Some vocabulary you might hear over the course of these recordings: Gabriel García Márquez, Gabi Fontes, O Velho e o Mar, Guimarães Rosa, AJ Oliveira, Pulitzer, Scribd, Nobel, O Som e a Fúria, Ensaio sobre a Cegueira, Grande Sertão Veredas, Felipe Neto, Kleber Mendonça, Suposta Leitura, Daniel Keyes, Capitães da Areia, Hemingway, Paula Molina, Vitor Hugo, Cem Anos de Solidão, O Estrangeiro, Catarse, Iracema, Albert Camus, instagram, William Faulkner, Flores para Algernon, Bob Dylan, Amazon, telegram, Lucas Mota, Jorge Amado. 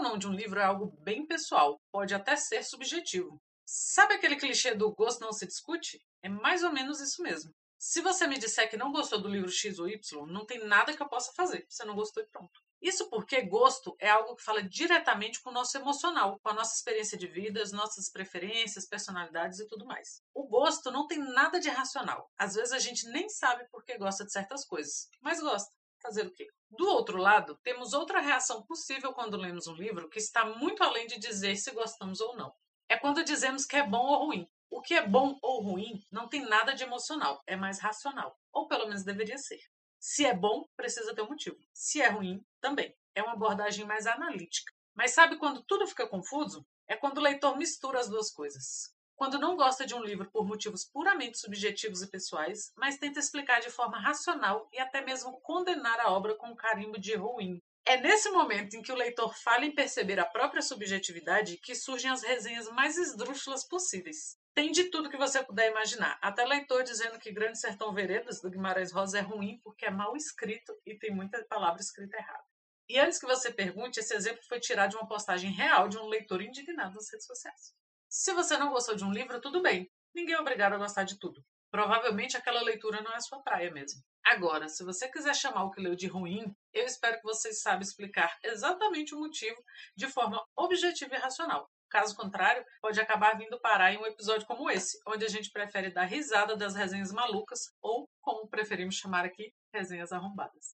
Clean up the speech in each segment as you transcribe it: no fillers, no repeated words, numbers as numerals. ou não de um livro é algo bem pessoal, pode até ser subjetivo. Sabe aquele clichê do gosto não se discute? É mais ou menos isso mesmo. Se você me disser que não gostou do livro X ou Y, não tem nada que eu possa fazer. Você não gostou e pronto. Isso porque gosto é algo que fala diretamente com o nosso emocional, com a nossa experiência de vida, as nossas preferências, personalidades e tudo mais. O gosto não tem nada de racional. Às vezes a gente nem sabe por que gosta de certas coisas, mas gosta. Fazer o quê? Do outro lado, temos outra reação possível quando lemos um livro que está muito além de dizer se gostamos ou não. É quando dizemos que é bom ou ruim. O que é bom ou ruim não tem nada de emocional, é mais racional. Ou pelo menos deveria ser. Se é bom, precisa ter um motivo. Se é ruim, também. É uma abordagem mais analítica. Mas sabe quando tudo fica confuso? É quando o leitor mistura as duas coisas. Quando não gosta de um livro por motivos puramente subjetivos e pessoais, mas tenta explicar de forma racional e até mesmo condenar a obra com um carimbo de ruim. É nesse momento em que o leitor falha em perceber a própria subjetividade que surgem as resenhas mais esdrúxulas possíveis. Tem de tudo que você puder imaginar, até leitor dizendo que Grande Sertão Veredas, do Guimarães Rosa, é ruim porque é mal escrito e tem muita palavra escrita errada. E antes que você pergunte, esse exemplo foi tirado de uma postagem real de um leitor indignado nas redes sociais. Se você não gostou de um livro, tudo bem. Ninguém é obrigado a gostar de tudo. Provavelmente aquela leitura não é a sua praia mesmo. Agora, se você quiser chamar o que leu de ruim, eu espero que você saiba explicar exatamente o motivo de forma objetiva e racional. Caso contrário, pode acabar vindo parar em um episódio como esse, onde a gente prefere dar risada das resenhas malucas, ou, como preferimos chamar aqui, resenhas arrombadas.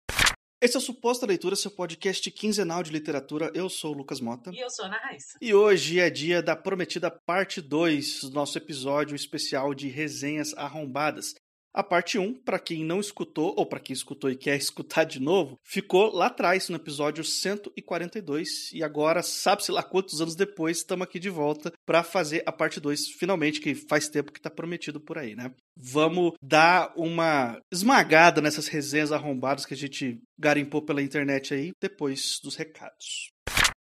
Esse é o Suposta Leitura, seu podcast quinzenal de literatura. Eu sou o Lucas Mota. E eu sou a Ana Raíssa. E hoje é dia da prometida parte 2 do nosso episódio especial de resenhas arrombadas. A parte 1, para quem não escutou, ou para quem escutou e quer escutar de novo, ficou lá atrás, no episódio 142, e agora, sabe-se lá quantos anos depois, estamos aqui de volta para fazer a parte 2, finalmente, que faz tempo que está prometido por aí, né? Vamos dar uma esmagada nessas resenhas arrombadas que a gente garimpou pela internet aí, depois dos recados.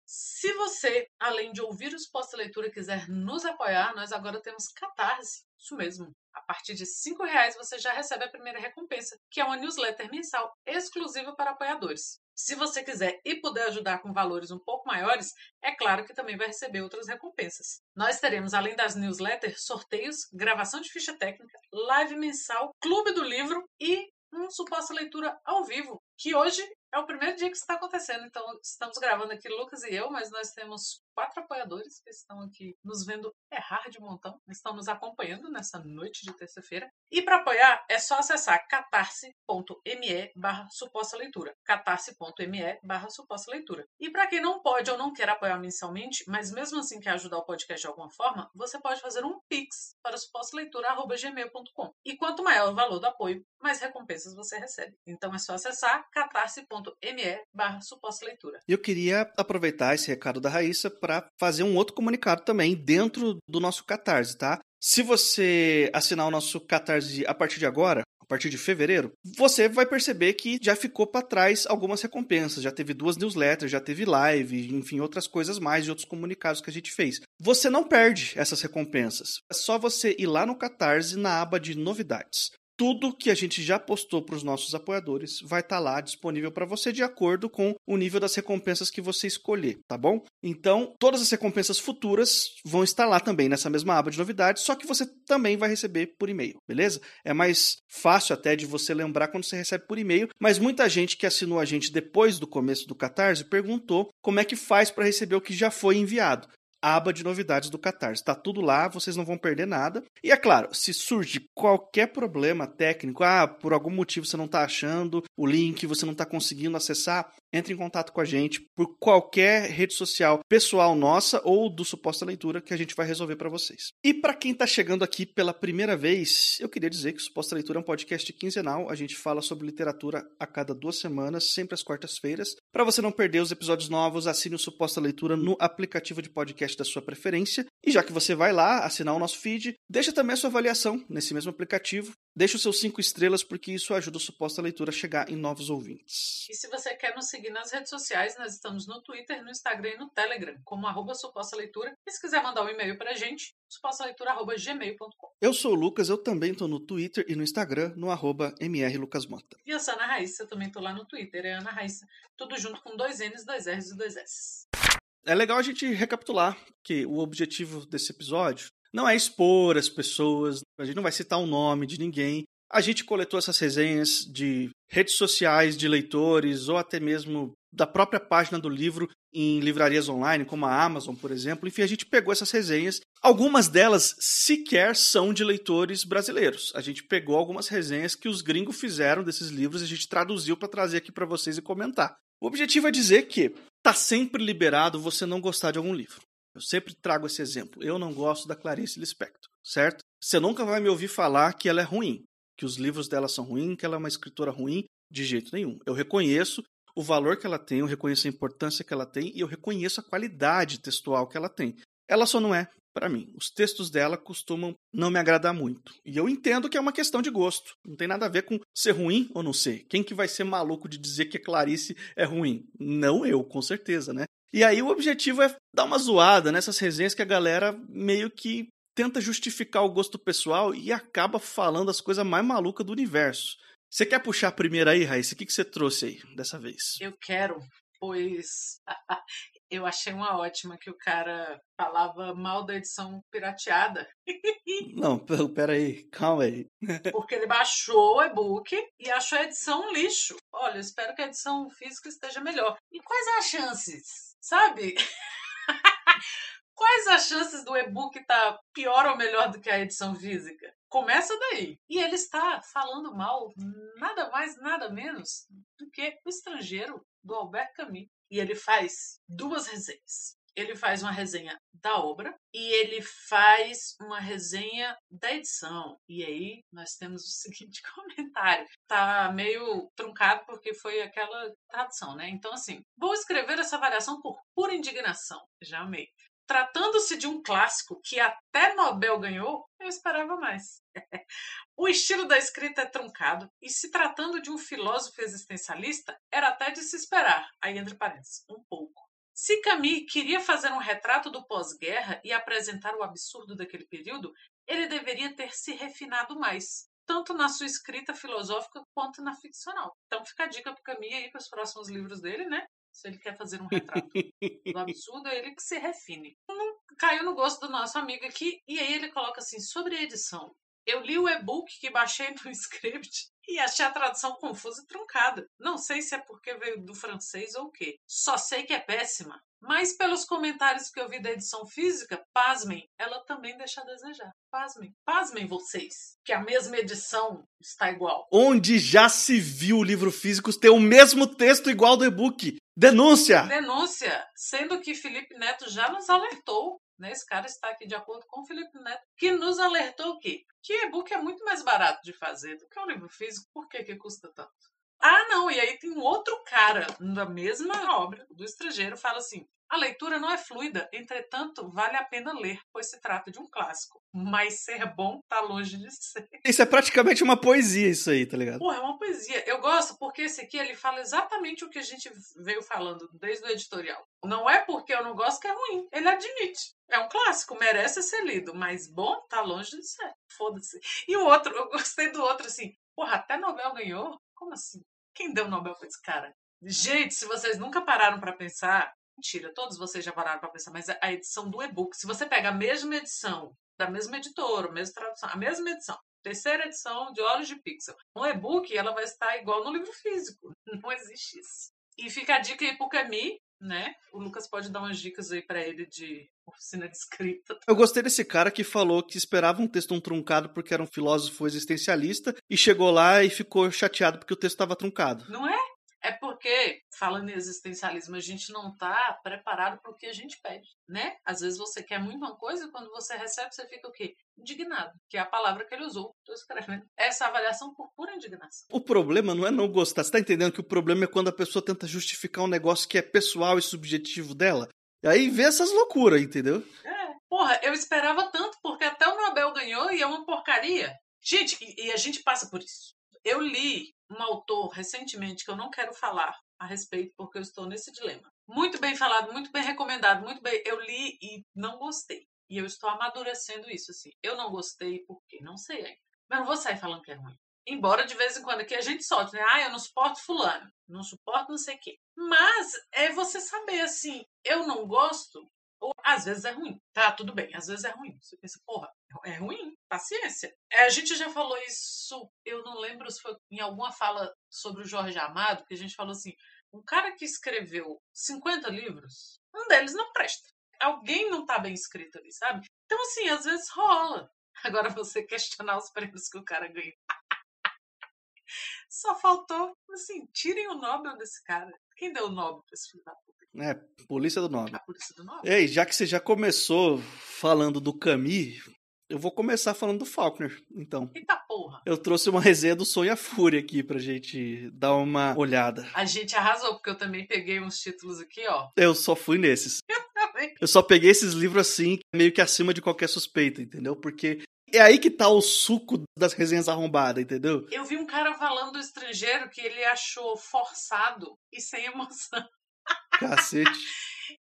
Se você, além de ouvir o Suposta Leitura, quiser nos apoiar, nós agora temos Catarse, isso mesmo. A partir de R$ 5,00 você já recebe a primeira recompensa, que é uma newsletter mensal exclusiva para apoiadores. Se você quiser e puder ajudar com valores um pouco maiores, é claro que também vai receber outras recompensas. Nós teremos, além das newsletters, sorteios, gravação de ficha técnica, live mensal, clube do livro e um Suposta Leitura ao vivo, que hoje é o primeiro dia que isso está acontecendo. Então, estamos gravando aqui, Lucas e eu, mas nós temos 4 apoiadores que estão aqui nos vendo errar de montão, estão nos acompanhando nessa noite de terça-feira. E para apoiar, é só acessar catarse.me/suposta leitura, catarse.me/suposta leitura. E para quem não pode ou não quer apoiar mensalmente, mas mesmo assim quer ajudar o podcast de alguma forma, você pode fazer um pix para supostaleitura@gmail.com. E quanto maior o valor do apoio, mais recompensas você recebe. Então é só acessar catarse.me/suposta leitura. Eu queria aproveitar esse recado da Raíssa para fazer um outro comunicado também dentro do nosso Catarse, tá? Se você assinar o nosso Catarse a partir de agora, a partir de fevereiro, você vai perceber que já ficou para trás algumas recompensas. Já teve 2 newsletters, já teve live, enfim, outras coisas mais e outros comunicados que a gente fez. Você não perde essas recompensas. É só você ir lá no Catarse na aba de novidades. Tudo que a gente já postou para os nossos apoiadores vai estar lá disponível para você de acordo com o nível das recompensas que você escolher, tá bom? Então, todas as recompensas futuras vão estar lá também nessa mesma aba de novidades, só que você também vai receber por e-mail, beleza? É mais fácil até de você lembrar quando você recebe por e-mail, mas muita gente que assinou a gente depois do começo do Catarse perguntou como é que faz para receber o que já foi enviado. Aba de novidades do Catarse. Tá tudo lá, vocês não vão perder nada. E é claro, se surge qualquer problema técnico, por algum motivo você não tá achando o link, você não tá conseguindo acessar, entre em contato com a gente por qualquer rede social pessoal nossa ou do Suposta Leitura que a gente vai resolver para vocês. E para quem tá chegando aqui pela primeira vez, eu queria dizer que o Suposta Leitura é um podcast quinzenal, a gente fala sobre literatura a cada 2 semanas, sempre às quartas-feiras. Para você não perder os episódios novos, assine o Suposta Leitura no aplicativo de podcast da sua preferência. E já que você vai lá assinar o nosso feed, deixa também a sua avaliação nesse mesmo aplicativo. Deixa os seus 5 estrelas, porque isso ajuda o Suposta Leitura a chegar em novos ouvintes. E se você quer nos seguir nas redes sociais, nós estamos no Twitter, no Instagram e no Telegram, como @supostaleitura. E se quiser mandar um e-mail pra gente, supostaleitura@gmail.com. Eu sou o Lucas, eu também tô no Twitter e no Instagram, no @mrlucasmota. E eu sou a Ana Raíssa, eu também tô lá no Twitter, é Ana Raíssa, tudo junto com 2 N's, 2 R's e 2 S's. É legal a gente recapitular que o objetivo desse episódio não é expor as pessoas, a gente não vai citar o nome de ninguém. A gente coletou essas resenhas de redes sociais, de leitores, ou até mesmo da própria página do livro em livrarias online, como a Amazon, por exemplo. Enfim, a gente pegou essas resenhas. Algumas delas sequer são de leitores brasileiros. A gente pegou algumas resenhas que os gringos fizeram desses livros e a gente traduziu para trazer aqui para vocês e comentar. O objetivo é dizer que tá sempre liberado você não gostar de algum livro. Eu sempre trago esse exemplo. Eu não gosto da Clarice Lispector, certo? Você nunca vai me ouvir falar que ela é ruim, que os livros dela são ruins, que ela é uma escritora ruim, de jeito nenhum. Eu reconheço o valor que ela tem, eu reconheço a importância que ela tem e eu reconheço a qualidade textual que ela tem. Ela só não é para mim. Os textos dela costumam não me agradar muito. E eu entendo que é uma questão de gosto. Não tem nada a ver com ser ruim ou não ser. Quem que vai ser maluco de dizer que a Clarice é ruim? Não eu, com certeza, né? E aí o objetivo é dar uma zoada nessas resenhas que a galera meio que tenta justificar o gosto pessoal e acaba falando as coisas mais malucas do universo. Você quer puxar a primeira aí, Raíssa? O que você trouxe aí, dessa vez? Eu quero, pois eu achei uma ótima que o cara falava mal da edição pirateada. Não, peraí, calma aí. Porque ele baixou o e-book e achou a edição um lixo. Olha, eu espero que a edição física esteja melhor. E quais as chances, sabe? Quais as chances do e-book estar pior ou melhor do que a edição física? Começa daí. E ele está falando mal, nada mais, nada menos, do que O Estrangeiro, do Albert Camus. E ele faz duas resenhas. Ele faz uma resenha da obra e ele faz uma resenha da edição. E aí nós temos o seguinte comentário. Tá meio truncado porque foi aquela tradução, né? Então, assim, vou escrever essa avaliação por pura indignação. Já amei. Tratando-se de um clássico que até Nobel ganhou, eu esperava mais. O estilo da escrita é truncado e, se tratando de um filósofo existencialista, era até de se esperar, aí entre parênteses, um pouco. Se Camus queria fazer um retrato do pós-guerra e apresentar o absurdo daquele período, ele deveria ter se refinado mais, tanto na sua escrita filosófica quanto na ficcional. Então fica a dica para o Camus aí para os próximos livros dele, né? Se ele quer fazer um retrato do absurdo, é ele que se refine. Não caiu no gosto do nosso amigo aqui. E aí ele coloca assim, sobre a edição. Eu li o e-book que baixei no Scribd e achei a tradução confusa e truncada. Não sei se é porque veio do francês ou o quê. Só sei que é péssima. Mas pelos comentários que eu vi da edição física, pasmem, ela também deixa a desejar. Pasmem, pasmem vocês, que a mesma edição está igual. Onde já se viu o livro físico ter o mesmo texto igual do e-book? Denúncia! Denúncia! Sendo que Felipe Neto já nos alertou, né? Esse cara está aqui de acordo com o Felipe Neto, que nos alertou que e-book é muito mais barato de fazer do que um livro físico. Por que custa tanto? Ah, não! E aí tem um outro cara da mesma obra, do Estrangeiro, fala assim, a leitura não é fluida, entretanto, vale a pena ler, pois se trata de um clássico. Mas ser bom tá longe de ser. Isso é praticamente uma poesia, isso aí, tá ligado? Pô, é uma poesia. Eu gosto porque esse aqui, ele fala exatamente o que a gente veio falando desde o editorial. Não é porque eu não gosto que é ruim, ele admite. É um clássico, merece ser lido, mas bom tá longe de ser. Foda-se. E o outro, eu gostei do outro assim, porra, até Nobel ganhou? Como assim? Quem deu Nobel pra esse cara? Gente, se vocês nunca pararam pra pensar... Mentira, todos vocês já pararam para pensar, mas a edição do e-book, se você pega a mesma edição, da mesma editora, a mesma tradução, a mesma edição, terceira edição de Olhos de Pixel, no e-book ela vai estar igual no livro físico, não existe isso. E fica a dica aí pro Camus, né? O Lucas pode dar umas dicas aí pra ele de oficina de escrita. Eu gostei desse cara que falou que esperava um texto truncado porque era um filósofo existencialista e chegou lá e ficou chateado porque o texto estava truncado. Não é? É porque, falando em existencialismo, a gente não está preparado para o que a gente pede, né? Às vezes você quer muito uma coisa e quando você recebe, você fica o quê? Indignado, que é a palavra que ele usou. Estou escrevendo. Essa avaliação por pura indignação. O problema não é não gostar. Você está entendendo que o problema é quando a pessoa tenta justificar um negócio que é pessoal e subjetivo dela? E aí vê essas loucuras, entendeu? É. Porra, eu esperava tanto, porque até o Nobel ganhou e é uma porcaria. Gente, e a gente passa por isso. Eu li um autor recentemente que eu não quero falar a respeito porque eu estou nesse dilema. Muito bem falado, muito bem recomendado, muito bem. Eu li e não gostei. E eu estou amadurecendo isso, assim. Eu não gostei porque não sei ainda. Mas não vou sair falando que é ruim. Embora de vez em quando aqui a gente solte, né? Ah, eu não suporto fulano, não suporto não sei o quê. Mas é você saber, assim, eu não gosto, ou às vezes é ruim. Tá, tudo bem, às vezes é ruim. Você pensa, porra, é ruim, paciência. A gente já falou isso, eu não lembro se foi em alguma fala sobre o Jorge Amado, que a gente falou assim, um cara que escreveu 50 livros, um deles não presta. Alguém não tá bem escrito ali, sabe? Então, assim, às vezes rola. Agora você questionar os prêmios que o cara ganhou. Só faltou, assim, tirem o Nobel desse cara. Quem deu o Nobel pra esse filho da puta? É, Polícia do Nobel. A Polícia do Nobel. Ei, já que você já começou falando do Camus, eu vou começar falando do Faulkner, então. Eita porra! Eu trouxe uma resenha do Som e a Fúria aqui pra gente dar uma olhada. A gente arrasou, porque eu também peguei uns títulos aqui, ó. Eu só fui nesses. Eu também. Eu só peguei esses livros assim, meio que acima de qualquer suspeita, entendeu? Porque... é aí que tá o suco das resenhas arrombadas, entendeu? Eu vi um cara falando do Estrangeiro que ele achou forçado e sem emoção. Cacete.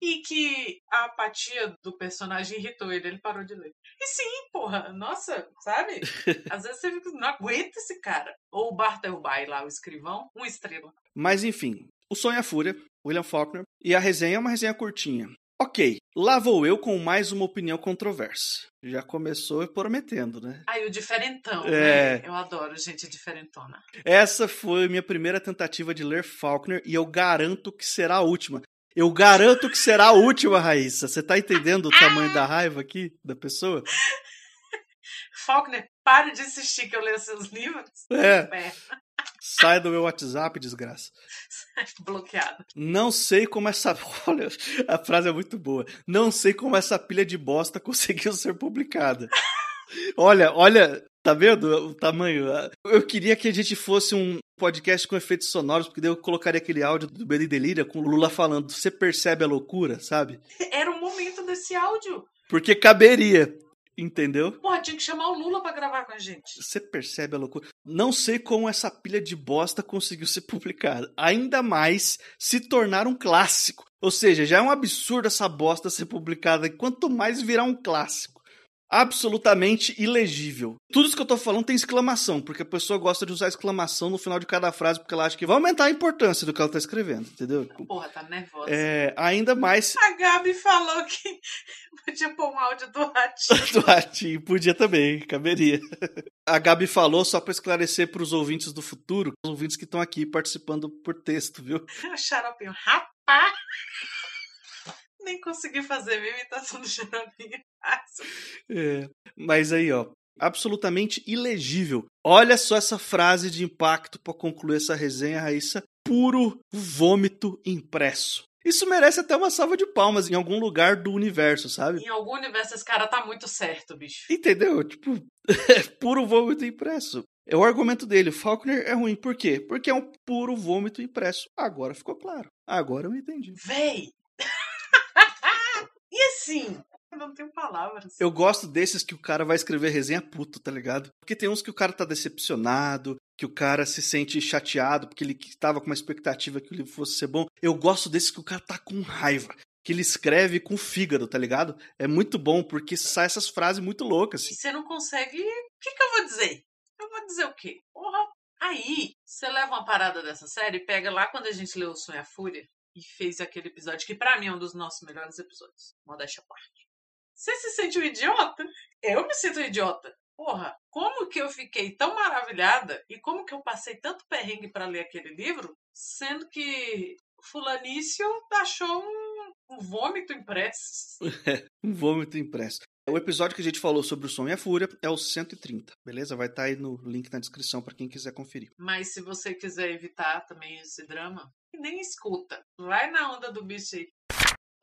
E que a apatia do personagem irritou ele, ele parou de ler. E sim, porra, nossa, sabe? Às vezes você fica, não aguenta esse cara. Ou o Bartleby lá, o escrivão, uma estrela. Mas enfim, O Som e a Fúria, William Faulkner, e a resenha é uma resenha curtinha. Ok, lá vou eu com mais uma opinião controversa. Já começou prometendo, né? Aí o diferentão, né? Eu adoro gente diferentona. Essa foi minha primeira tentativa de ler Faulkner e eu garanto que será a última. Eu garanto que será a última, Raíssa. Você tá entendendo o tamanho da raiva aqui da pessoa? Faulkner, pare de insistir que eu leio seus livros. É. Sai do meu WhatsApp, desgraça. Bloqueado. Não sei como essa... olha, a frase é muito boa. Não sei como essa pilha de bosta conseguiu ser publicada. Olha, tá vendo o tamanho? Eu queria que a gente fosse um podcast com efeitos sonoros, porque daí eu colocaria aquele áudio do Beli Delíria com o Lula falando, você percebe a loucura, sabe? Era o momento desse áudio. Porque caberia. Entendeu? Porra, tinha que chamar o Lula pra gravar com a gente. Você percebe a loucura? Não sei como essa pilha de bosta conseguiu ser publicada. Ainda mais se tornar um clássico. Ou seja, já é um absurdo essa bosta ser publicada. E quanto mais virar um clássico. Absolutamente ilegível. Tudo isso que eu tô falando tem exclamação. Porque a pessoa gosta de usar exclamação no final de cada frase. Porque ela acha que vai aumentar a importância do que ela tá escrevendo. Entendeu? Porra, tá nervosa. É, ainda mais... a Gabi falou que... podia pôr um áudio do Ratinho. Do Ratinho, podia também, caberia. A Gabi falou, só para esclarecer para os ouvintes do futuro, os ouvintes que estão aqui participando por texto, viu? O xaropinho, rapaz! Nem consegui fazer minha imitação do xaropinho. É, mas aí, ó, absolutamente ilegível. Olha só essa frase de impacto para concluir essa resenha, Raíssa. Puro vômito impresso. Isso merece até uma salva de palmas em algum lugar do universo, sabe? Em algum universo esse cara tá muito certo, bicho. Entendeu? Tipo, é puro vômito impresso. É o argumento dele. Faulkner é ruim. Por quê? Porque é um puro vômito impresso. Agora ficou claro. Agora eu entendi. Véi! E assim... eu não tenho palavras. Eu gosto desses que o cara vai escrever resenha puto, tá ligado? Porque tem uns que o cara tá decepcionado, que o cara se sente chateado, porque ele tava com uma expectativa que o livro fosse ser bom. Eu gosto desses que o cara tá com raiva, que ele escreve com fígado, tá ligado? É muito bom, porque sai essas frases muito loucas. E você não consegue... o que eu vou dizer? Eu vou dizer o quê? Porra! Aí, você leva uma parada dessa série e pega lá quando a gente leu O Sonho e a Fúria e fez aquele episódio que pra mim é um dos nossos melhores episódios. Modéstia à parte. Você se sente um idiota? Eu me sinto um idiota. Porra, como que eu fiquei tão maravilhada e como que eu passei tanto perrengue pra ler aquele livro, sendo que fulanício achou um vômito impresso. Um vômito impresso. O episódio que a gente falou sobre O Som e a Fúria é o 130, beleza? Vai estar aí no link na descrição pra quem quiser conferir. Mas se você quiser evitar também esse drama, nem escuta. Vai na onda do bicho aí.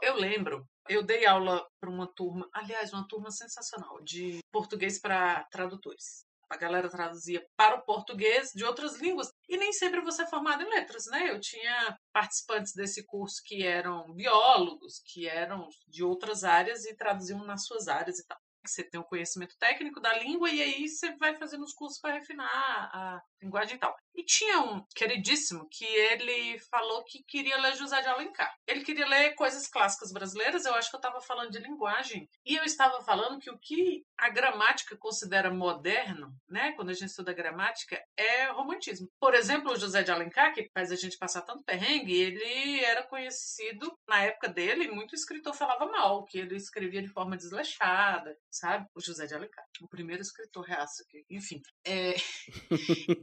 Eu lembro, eu dei aula para uma turma, aliás, uma turma sensacional, de português para tradutores. A galera traduzia para o português de outras línguas. E nem sempre você é formado em letras, né? Eu tinha participantes desse curso que eram biólogos, que eram de outras áreas e traduziam nas suas áreas e tal. Você tem um conhecimento técnico da língua e aí você vai fazendo os cursos para refinar a linguagem e tal. E tinha um queridíssimo que ele falou que queria ler José de Alencar. Ele queria ler coisas clássicas brasileiras, eu acho que eu estava falando de linguagem. E eu estava falando que o que a gramática considera moderno, né, quando a gente estuda gramática, é romantismo. Por exemplo, o José de Alencar, que faz a gente passar tanto perrengue, ele era conhecido, na época dele, muito escritor falava mal, que ele escrevia de forma desleixada, sabe? O José de Alencar, o primeiro escritor reaço aqui. Enfim,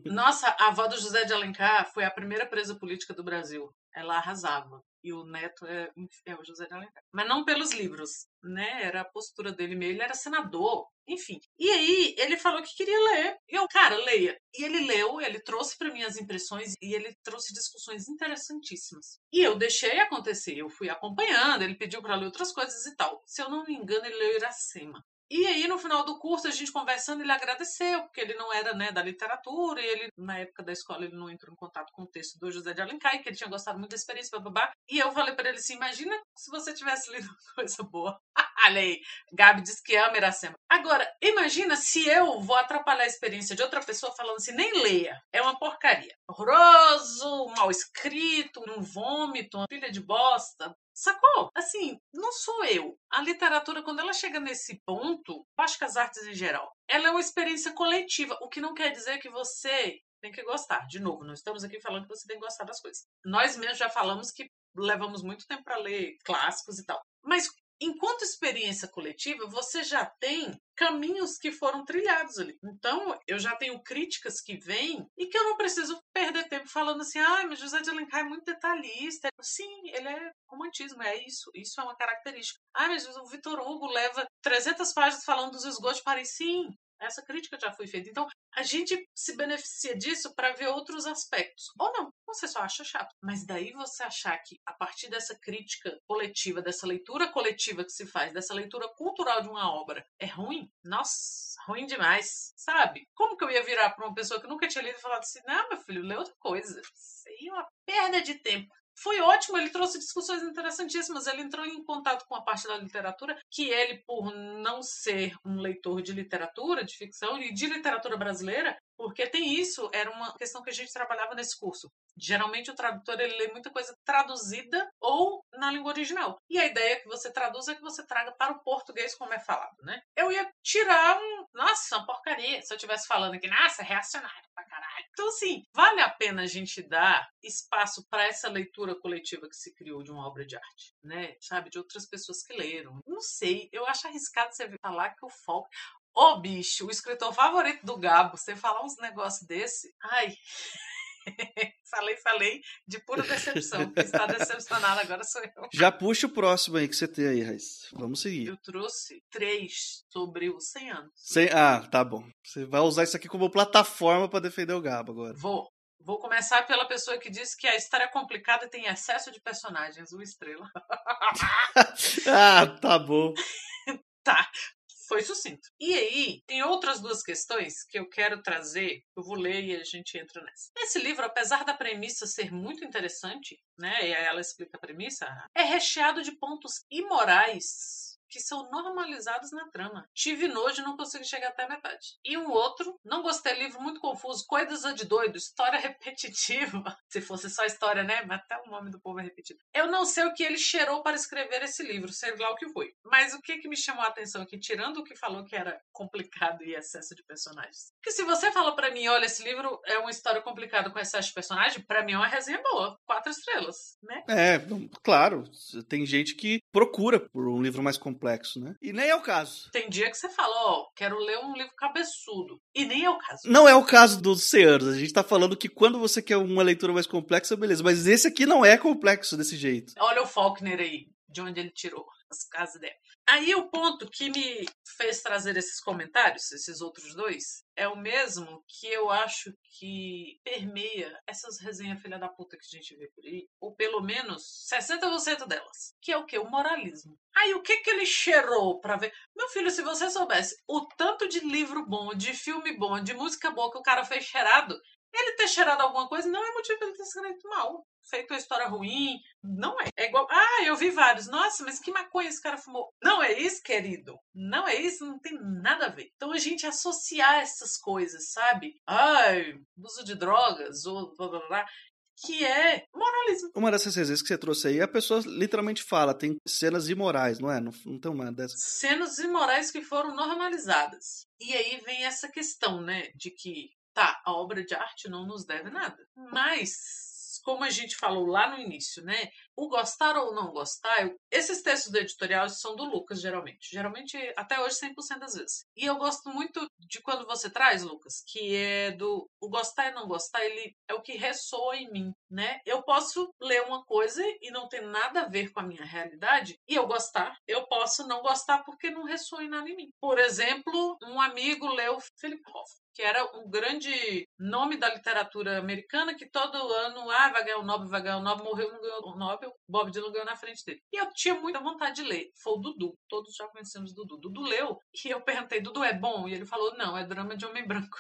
nossa, a avó do José de Alencar foi a primeira presa política do Brasil. Ela arrasava. E o neto é o José de Alencar. Mas não pelos livros, né? Era a postura dele meio. Ele era senador, enfim. E aí, ele falou que queria ler. E eu, cara, leia. E ele leu, ele trouxe para mim as impressões e ele trouxe discussões interessantíssimas. E eu deixei acontecer. Eu fui acompanhando, ele pediu para ler outras coisas e tal. Se eu não me engano, ele leu Iracema. E aí, no final do curso, a gente conversando, ele agradeceu, porque ele não era, né, da literatura, e ele, na época da escola, ele não entrou em contato com o texto do José de Alencar, e que ele tinha gostado muito da experiência, bababá. E eu falei para ele assim, imagina se você tivesse lido coisa boa. Olha aí, Gabi diz que ama Iracema. Agora, imagina se eu vou atrapalhar a experiência de outra pessoa falando assim, nem leia, é uma porcaria. Horroroso, mal escrito, um vômito, uma pilha de bosta. Sacou? Assim, não sou eu. A literatura, quando ela chega nesse ponto, acho que as artes em geral, ela é uma experiência coletiva, o que não quer dizer que você tem que gostar. De novo, nós estamos aqui falando que você tem que gostar das coisas. Nós mesmos já falamos que levamos muito tempo para ler clássicos e tal. Mas, enquanto experiência coletiva, você já tem caminhos que foram trilhados ali. Então, eu já tenho críticas que vêm e que eu não preciso perder tempo falando assim, mas José de Alencar é muito detalhista. Sim, ele é romantismo, é isso. Isso é uma característica. Mas o Vitor Hugo leva 300 páginas falando dos esgotos de Paris. Sim, essa crítica já foi feita. Então, a gente se beneficia disso para ver outros aspectos. Ou não, você só acha chato. Mas daí você achar que, a partir dessa crítica coletiva, dessa leitura coletiva que se faz, dessa leitura cultural de uma obra, é ruim? Nossa, ruim demais, sabe? Como que eu ia virar para uma pessoa que nunca tinha lido e falar assim, não, meu filho, lê outra coisa. Isso aí é uma perda de tempo. Foi ótimo, ele trouxe discussões interessantíssimas, ele entrou em contato com a parte da literatura, que ele, por não ser um leitor de literatura, de ficção e de literatura brasileira, porque tem isso, era uma questão que a gente trabalhava nesse curso. Geralmente o tradutor, ele lê muita coisa traduzida ou na língua original. E a ideia que você traduz é que você traga para o português como é falado, né? Eu ia tirar uma porcaria, se eu estivesse falando aqui, nossa, reacionário pra caralho. Então, assim, vale a pena a gente dar espaço para essa leitura coletiva que se criou de uma obra de arte, né? Sabe, de outras pessoas que leram. Não sei, eu acho arriscado você falar que o foco... Ô, bicho, o escritor favorito do Gabo, você falar uns negócios desse... Ai... falei de pura decepção. Quem está decepcionado agora sou eu. Já puxa o próximo aí que você tem aí, Raíssa. Vamos seguir. Eu trouxe 3 sobre os 100 anos. Tá bom. Você vai usar isso aqui como plataforma para defender o Gabo agora. Vou começar pela pessoa que disse que a história é complicada e tem excesso de personagens. Uma estrela. Tá bom. Tá. Foi sucinto. E aí, tem outras 2 questões que eu quero trazer, eu vou ler e a gente entra nessa. Esse livro, apesar da premissa ser muito interessante, né, e ela explica a premissa, é recheado de pontos imorais que são normalizados na trama. Tive nojo e não consigo chegar até a metade. E um outro, não gostei, livro muito confuso, coisas de doido, história repetitiva. Se fosse só história, né? Mas até o nome do povo é repetido. Eu não sei o que ele cheirou para escrever esse livro, sei lá o que foi. Mas o que me chamou a atenção aqui, tirando o que falou que era complicado e excesso de personagens? Porque se você fala pra mim, olha, esse livro é uma história complicada com excesso de personagem, pra mim é uma resenha boa, 4 estrelas, né? Claro. Tem gente que procura por um livro mais complexo, né? E nem é o caso. Tem dia que você fala, quero ler um livro cabeçudo. E nem é o caso. Não é o caso dos 100 anos. A gente tá falando que quando você quer uma leitura mais complexa, beleza. Mas esse aqui não é complexo desse jeito. Olha o Faulkner aí, de onde ele tirou as casas dela. Aí o ponto que me fez trazer esses comentários, esses outros 2, é o mesmo que eu acho que permeia essas resenhas filha da puta que a gente vê por aí, ou pelo menos 60% delas, que é o quê? O moralismo. Aí o que ele cheirou pra ver? Meu filho, se você soubesse o tanto de livro bom, de filme bom, de música boa que o cara fez cheirado, ele ter cheirado alguma coisa não é motivo pra ele ter escrito mal. feito uma história ruim. Não é. É igual, ah, eu vi vários. Nossa, mas que maconha esse cara fumou. Não é isso, querido. Não é isso, não tem nada a ver. Então a gente associar essas coisas, sabe? Ai, uso de drogas, ou blá blá blá. Que é moralismo. Uma dessas resenhas que você trouxe aí, a pessoa literalmente fala, tem cenas imorais, não é? Não tem uma dessas. Cenas imorais que foram normalizadas. E aí vem essa questão, né? De que, tá, a obra de arte não nos deve nada. Mas, como a gente falou lá no início, né? O gostar ou não gostar, esses textos do editorial são do Lucas, geralmente. Geralmente, até hoje, 100% das vezes. E eu gosto muito de quando você traz, Lucas, que é do... O gostar e não gostar, ele é o que ressoa em mim, né? Eu posso ler uma coisa e não ter nada a ver com a minha realidade, e eu gostar. Eu posso não gostar porque não ressoa em nada em mim. Por exemplo, um amigo leu Philip Roth, que era um grande nome da literatura americana, que todo ano, vai ganhar o Nobel, morreu, não ganhou o Nobel, Bob Dylan ganhou na frente dele. E eu tinha muita vontade de ler. Foi o Dudu. Todos já conhecemos o Dudu. Dudu leu, e eu perguntei, Dudu, é bom? E ele falou, não, é drama de homem branco.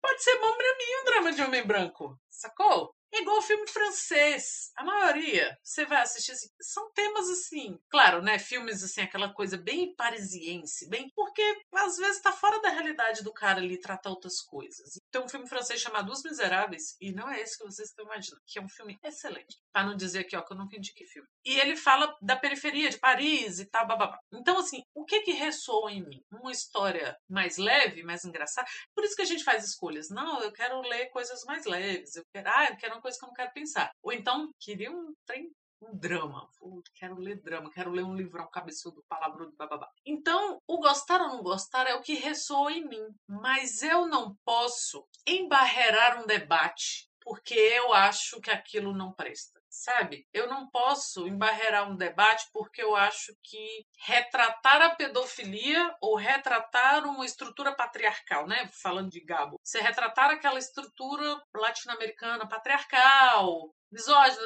Pode ser bom pra mim um drama de homem branco, sacou? É igual o filme francês. A maioria, você vai assistir, assim, são temas assim, claro, né? Filmes assim, aquela coisa bem parisiense, bem... Porque, às vezes, tá fora da realidade do cara ali tratar outras coisas. Tem um filme francês chamado Os Miseráveis, e não é esse que vocês estão imaginando, que é um filme excelente. Pra não dizer aqui, que eu nunca indiquei filme. E ele fala da periferia de Paris e tal, bababá. Então, assim, o que ressoa em mim? Uma história mais leve, mais engraçada? Por isso que a gente faz escolhas. Não, eu quero ler coisas mais leves. Eu quero uma coisa que eu não quero pensar. Ou então, queria um drama. Quero ler drama, quero ler um livrão cabeçudo, palavrudo, bababá. Então, o gostar ou não gostar é o que ressoa em mim. Mas eu não posso embarrear um debate porque eu acho que aquilo não presta, sabe? Eu não posso embarrear um debate porque eu acho que retratar a pedofilia ou retratar uma estrutura patriarcal, né? Falando de Gabo. Se retratar aquela estrutura latino-americana patriarcal, misógino,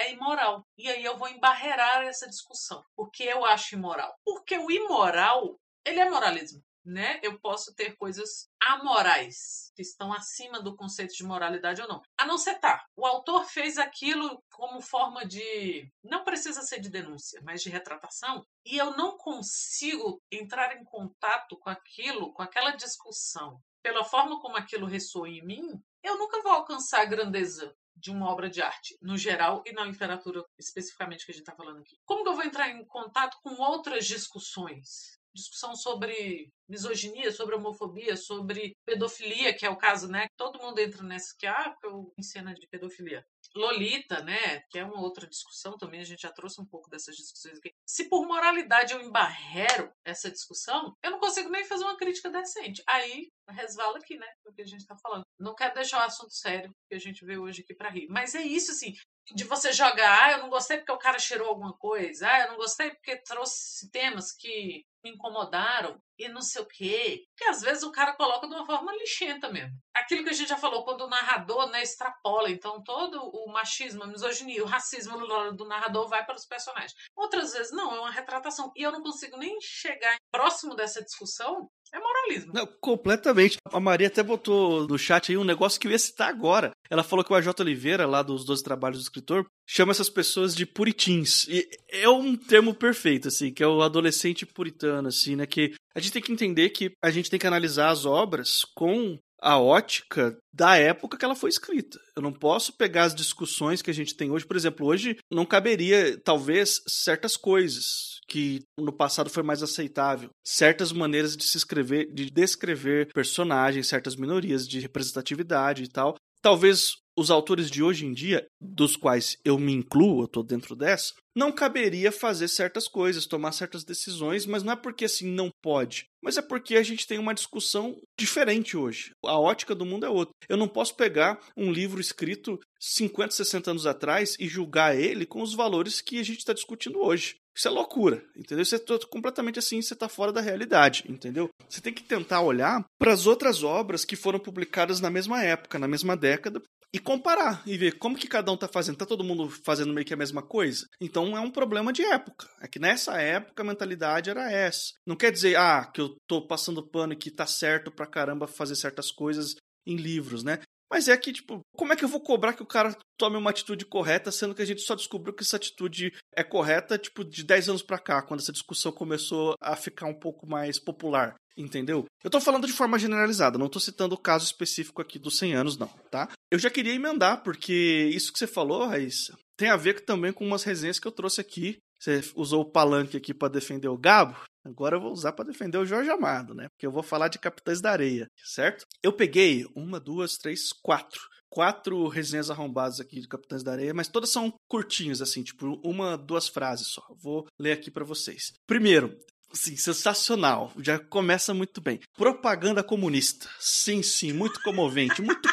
é imoral. E aí eu vou embarrear essa discussão. Porque eu acho imoral. Porque o imoral, ele é moralismo, né? Eu posso ter coisas amorais, que estão acima do conceito de moralidade ou não. A não ser tá. O autor fez aquilo como forma de... Não precisa ser de denúncia, mas de retratação. E eu não consigo entrar em contato com aquilo, com aquela discussão. Pela forma como aquilo ressoa em mim, eu nunca vou alcançar a grandeza de uma obra de arte, no geral, e na literatura especificamente que a gente está falando aqui. Como que eu vou entrar em contato com outras discussões? Discussão sobre misoginia, sobre homofobia, sobre pedofilia, que é o caso, né? Todo mundo entra nessa que, eu ensino de pedofilia. Lolita, né? Que é uma outra discussão também, a gente já trouxe um pouco dessas discussões aqui. Se por moralidade eu embarrero essa discussão, eu não consigo nem fazer uma crítica decente. Aí resvala aqui, né? Do que a gente tá falando. Não quero deixar o assunto sério que a gente veio hoje aqui pra rir. Mas é isso, assim, de você jogar, eu não gostei porque o cara cheirou alguma coisa, eu não gostei porque trouxe temas que me incomodaram e não sei o quê. Porque às vezes o cara coloca de uma forma lixenta mesmo. Aquilo que a gente já falou, quando o narrador, né, extrapola, então todo o machismo, a misoginia, o racismo do narrador vai para os personagens. Outras vezes não, é uma retratação. E eu não consigo nem chegar próximo dessa discussão. É moralismo. Não, completamente. A Maria até botou no chat aí um negócio que eu ia citar agora. Ela falou que o AJ Oliveira, lá dos 12 Trabalhos do Escritor, chama essas pessoas de puritins. E é um termo perfeito, assim, que é o adolescente puritano, assim, né? Que a gente tem que entender que a gente tem que analisar as obras com a ótica da época que ela foi escrita. Eu não posso pegar as discussões que a gente tem hoje. Por exemplo, hoje não caberia, talvez, certas coisas que no passado foi mais aceitável. Certas maneiras de se escrever, de descrever personagens, certas minorias de representatividade e tal. Talvez os autores de hoje em dia, dos quais eu me incluo, eu tô dentro dessa, não caberia fazer certas coisas, tomar certas decisões, mas não é porque assim não pode, mas é porque a gente tem uma discussão diferente hoje. A ótica do mundo é outra. Eu não posso pegar um livro escrito 50, 60 anos atrás e julgar ele com os valores que a gente está discutindo hoje. Isso é loucura, entendeu? Você tá completamente assim, você tá fora da realidade, entendeu? Você tem que tentar olhar para as outras obras que foram publicadas na mesma época, na mesma década, e comparar, e ver como que cada um tá fazendo. Tá todo mundo fazendo meio que a mesma coisa? Então é um problema de época. É que nessa época a mentalidade era essa. Não quer dizer, que eu tô passando pano e que tá certo pra caramba fazer certas coisas em livros, né? Mas é que, tipo, como é que eu vou cobrar que o cara tome uma atitude correta, sendo que a gente só descobriu que essa atitude é correta, tipo, de 10 anos pra cá, quando essa discussão começou a ficar um pouco mais popular, entendeu? Eu tô falando de forma generalizada, não tô citando o caso específico aqui dos 100 anos, não, tá? Eu já queria emendar, porque isso que você falou, Raíssa, tem a ver também com umas resenhas que eu trouxe aqui. Você usou o palanque aqui pra defender o Gabo, agora eu vou usar pra defender o Jorge Amado, né? Porque eu vou falar de Capitães da Areia, certo? Eu peguei 1, 2, 3, 4. 4 resenhas arrombadas aqui de Capitães da Areia, mas todas são curtinhas, assim, tipo 1, 2 frases só. Vou ler aqui pra vocês. Primeiro, sim, sensacional, já começa muito bem. Propaganda comunista. Sim, sim, muito comovente, muito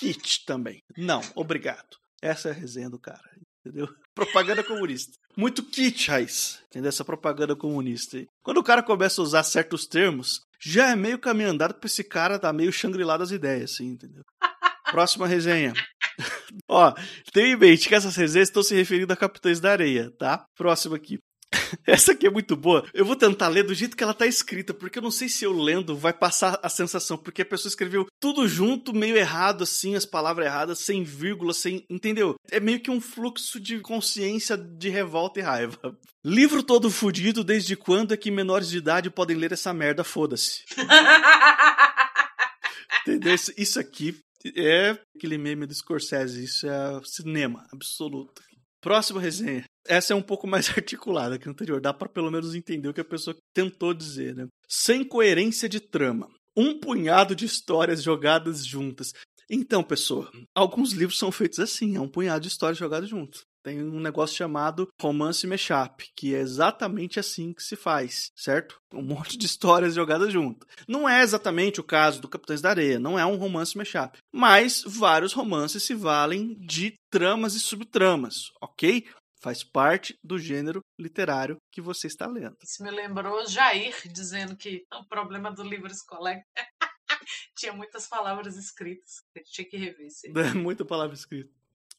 kit também. Não, obrigado. Essa é a resenha do cara, entendeu? Propaganda comunista. Muito kitsch, Raiz, entendeu? Essa propaganda comunista. Quando o cara começa a usar certos termos, já é meio caminho andado pra esse cara tá meio xangri-lá das ideias, assim, entendeu? Próxima resenha. Ó, tenha em mente que essas resenhas estão se referindo a Capitães da Areia, tá? Próxima aqui. Essa aqui é muito boa. Eu vou tentar ler do jeito que ela tá escrita, porque eu não sei se eu lendo vai passar a sensação, porque a pessoa escreveu tudo junto, meio errado, assim, as palavras erradas, sem vírgula, sem... Entendeu? É meio que um fluxo de consciência de revolta e raiva. Livro todo fudido, desde quando é que menores de idade podem ler essa merda? Foda-se. Entendeu? Isso aqui é aquele meme do Scorsese, isso é cinema absoluto. Próxima resenha. Essa é um pouco mais articulada que a anterior. Dá pra pelo menos entender o que a pessoa tentou dizer, né? Sem coerência de trama. Um punhado de histórias jogadas juntas. Então, pessoa, alguns livros são feitos assim. É um punhado de histórias jogadas juntas. Tem um negócio chamado romance mashup, que é exatamente assim que se faz, certo? Um monte de histórias jogadas juntas. Não é exatamente o caso do Capitães da Areia, não é um romance mashup. Mas vários romances se valem de tramas e subtramas, ok? Faz parte do gênero literário que você está lendo. Isso me lembrou Jair dizendo que o problema do livro escolar... Tinha muitas palavras escritas, eu tinha que rever isso aí. Muita palavra escrita.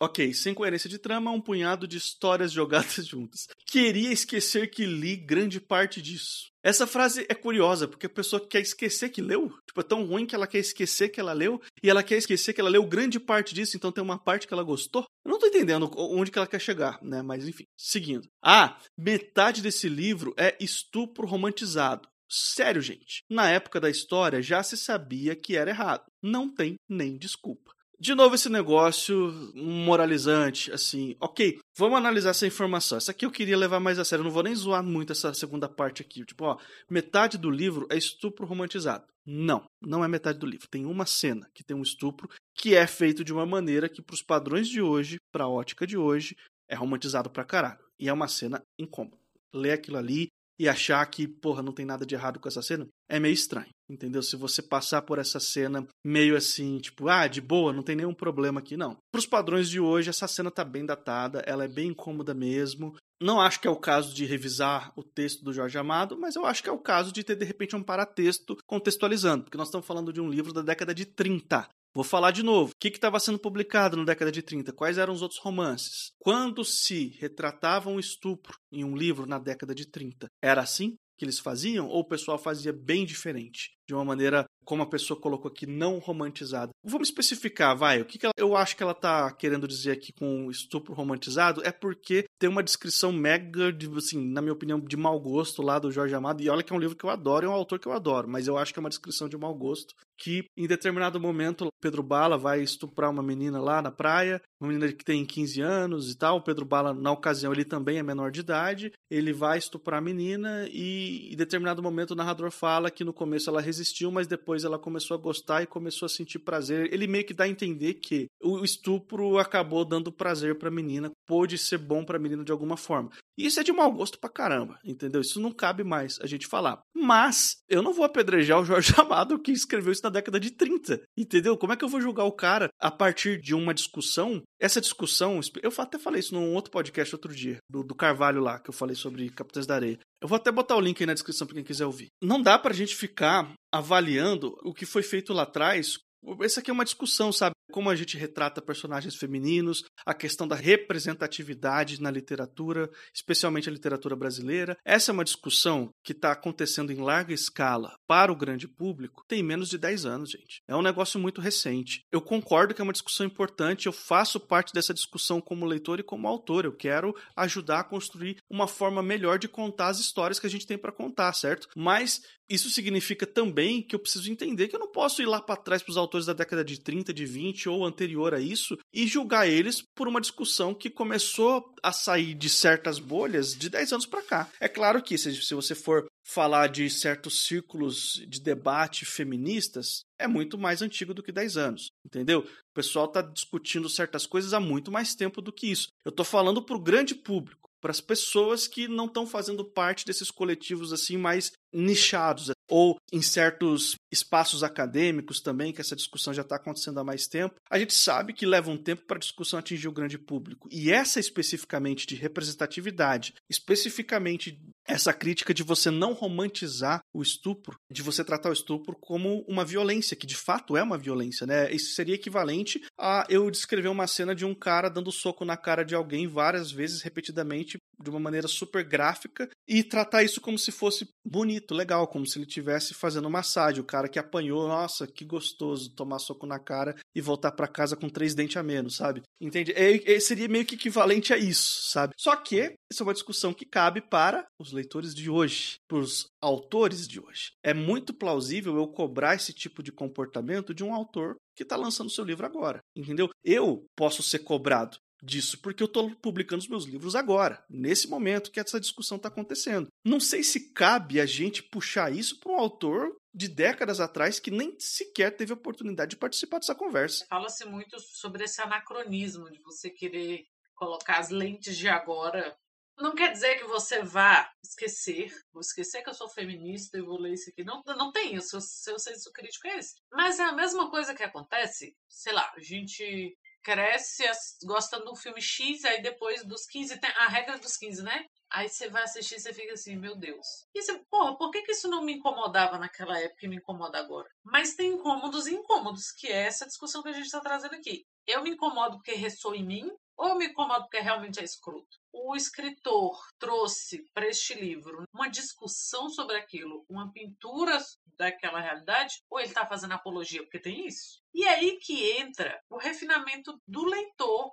Ok, sem coerência de trama, um punhado de histórias jogadas juntas. Queria esquecer que li grande parte disso. Essa frase é curiosa, porque a pessoa quer esquecer que leu. Tipo, é tão ruim que ela quer esquecer que ela leu, e ela quer esquecer que ela leu grande parte disso, então tem uma parte que ela gostou. Eu não tô entendendo onde que ela quer chegar, né? Mas enfim, seguindo. Ah, metade desse livro é estupro romantizado. Sério, gente. Na época da história, já se sabia que era errado. Não tem nem desculpa. De novo esse negócio moralizante, assim, ok, vamos analisar essa informação. Essa aqui eu queria levar mais a sério, eu não vou nem zoar muito essa segunda parte aqui. Tipo, ó, metade do livro é estupro romantizado. Não, não é metade do livro. Tem uma cena que tem um estupro que é feito de uma maneira que pros padrões de hoje, pra ótica de hoje, é romantizado pra caralho. E é uma cena incômoda. Ler aquilo ali e achar que, porra, não tem nada de errado com essa cena, é meio estranho. Entendeu? Se você passar por essa cena meio assim, tipo, ah, de boa, não tem nenhum problema aqui, não. Para os padrões de hoje, essa cena tá bem datada, ela é bem incômoda mesmo. Não acho que é o caso de revisar o texto do Jorge Amado, mas eu acho que é o caso de ter, de repente, um paratexto contextualizando, porque nós estamos falando de um livro da década de 30. Vou falar de novo. O que estava sendo publicado na década de 30? Quais eram os outros romances? Quando se retratava um estupro em um livro na década de 30, era assim que eles faziam, ou o pessoal fazia bem diferente, de uma maneira, como a pessoa colocou aqui, não romantizada? Vamos especificar, vai, o que eu acho que ela tá querendo dizer aqui com estupro romantizado, é porque tem uma descrição mega, de, assim, na minha opinião, de mau gosto lá do Jorge Amado, e olha que é um livro que eu adoro, é um autor que eu adoro, mas eu acho que é uma descrição de mau gosto, que em determinado momento Pedro Bala vai estuprar uma menina lá na praia, uma menina que tem 15 anos e tal, o Pedro Bala, na ocasião, ele também é menor de idade, ele vai estuprar a menina e em determinado momento o narrador fala que no começo ela resistiu, mas depois ela começou a gostar e começou a sentir prazer. Ele meio que dá a entender que o estupro acabou dando prazer pra menina, pôde ser bom pra menina de alguma forma. E isso é de mau gosto pra caramba, entendeu? Isso não cabe mais a gente falar. Mas eu não vou apedrejar o Jorge Amado que escreveu isso na década de 30, entendeu? Como é que eu vou julgar o cara a partir de uma discussão? Essa discussão, eu até falei isso num outro podcast outro dia, do Carvalho lá, que eu falei sobre Capitães da Areia. Eu vou até botar o link aí na descrição pra quem quiser ouvir. Não dá pra gente ficar avaliando o que foi feito lá atrás. Essa aqui é uma discussão, sabe? como a gente retrata personagens femininos, a questão da representatividade na literatura, especialmente a literatura brasileira. Essa é uma discussão que está acontecendo em larga escala para o grande público tem menos de 10 anos, gente. É um negócio muito recente. Eu concordo que é uma discussão importante, eu faço parte dessa discussão como leitor e como autor. Eu quero ajudar a construir uma forma melhor de contar as histórias que a gente tem para contar, certo? Mas isso significa também que eu preciso entender que eu não posso ir lá para trás para os autores da década de 30, de 20 ou anterior a isso e julgar eles por uma discussão que começou a sair de certas bolhas de 10 anos para cá. É claro que se você for falar de certos círculos de debate feministas, é muito mais antigo do que 10 anos, entendeu? O pessoal está discutindo certas coisas há muito mais tempo do que isso. Eu estou falando para o grande público, para as pessoas que não estão fazendo parte desses coletivos assim mais nichados, ou em certos espaços acadêmicos também, que essa discussão já está acontecendo há mais tempo. A gente sabe que leva um tempo para a discussão atingir o grande público. E essa especificamente de representatividade, especificamente essa crítica de você não romantizar o estupro, de você tratar o estupro como uma violência, que de fato é uma violência, né? Isso seria equivalente a eu descrever uma cena de um cara dando soco na cara de alguém várias vezes, repetidamente, de uma maneira super gráfica, e tratar isso como se fosse bonito, legal, como se ele estivesse fazendo massagem. O cara que apanhou, nossa, que gostoso tomar soco na cara e voltar pra casa com 3 dentes a menos, sabe? Entende? Seria meio que equivalente a isso, sabe? Só que essa é uma discussão que cabe para os leitores de hoje, para os autores de hoje. É muito plausível eu cobrar esse tipo de comportamento de um autor que está lançando seu livro agora, entendeu? Eu posso ser cobrado disso porque eu estou publicando os meus livros agora, nesse momento que essa discussão está acontecendo. Não sei se cabe a gente puxar isso para um autor de décadas atrás que nem sequer teve oportunidade de participar dessa conversa. Fala-se muito sobre esse anacronismo de você querer colocar as lentes de agora. Não quer dizer que você vá esquecer, vou esquecer que eu sou feminista e vou ler isso aqui. Não, não tem isso, seu senso crítico é esse. Mas é a mesma coisa que acontece, sei lá, a gente cresce, gosta de um filme X, aí depois dos 15, tem a regra dos 15, né? Aí você vai assistir e você fica assim, meu Deus. E você, porra, por que isso não me incomodava naquela época e me incomoda agora? Mas tem incômodos e incômodos, que é essa discussão que a gente está trazendo aqui. Eu me incomodo porque ressoa em mim, ou me incomodo porque realmente é escroto? O escritor trouxe para este livro uma discussão sobre aquilo, uma pintura daquela realidade, ou ele está fazendo apologia porque tem isso? E aí que entra o refinamento do leitor.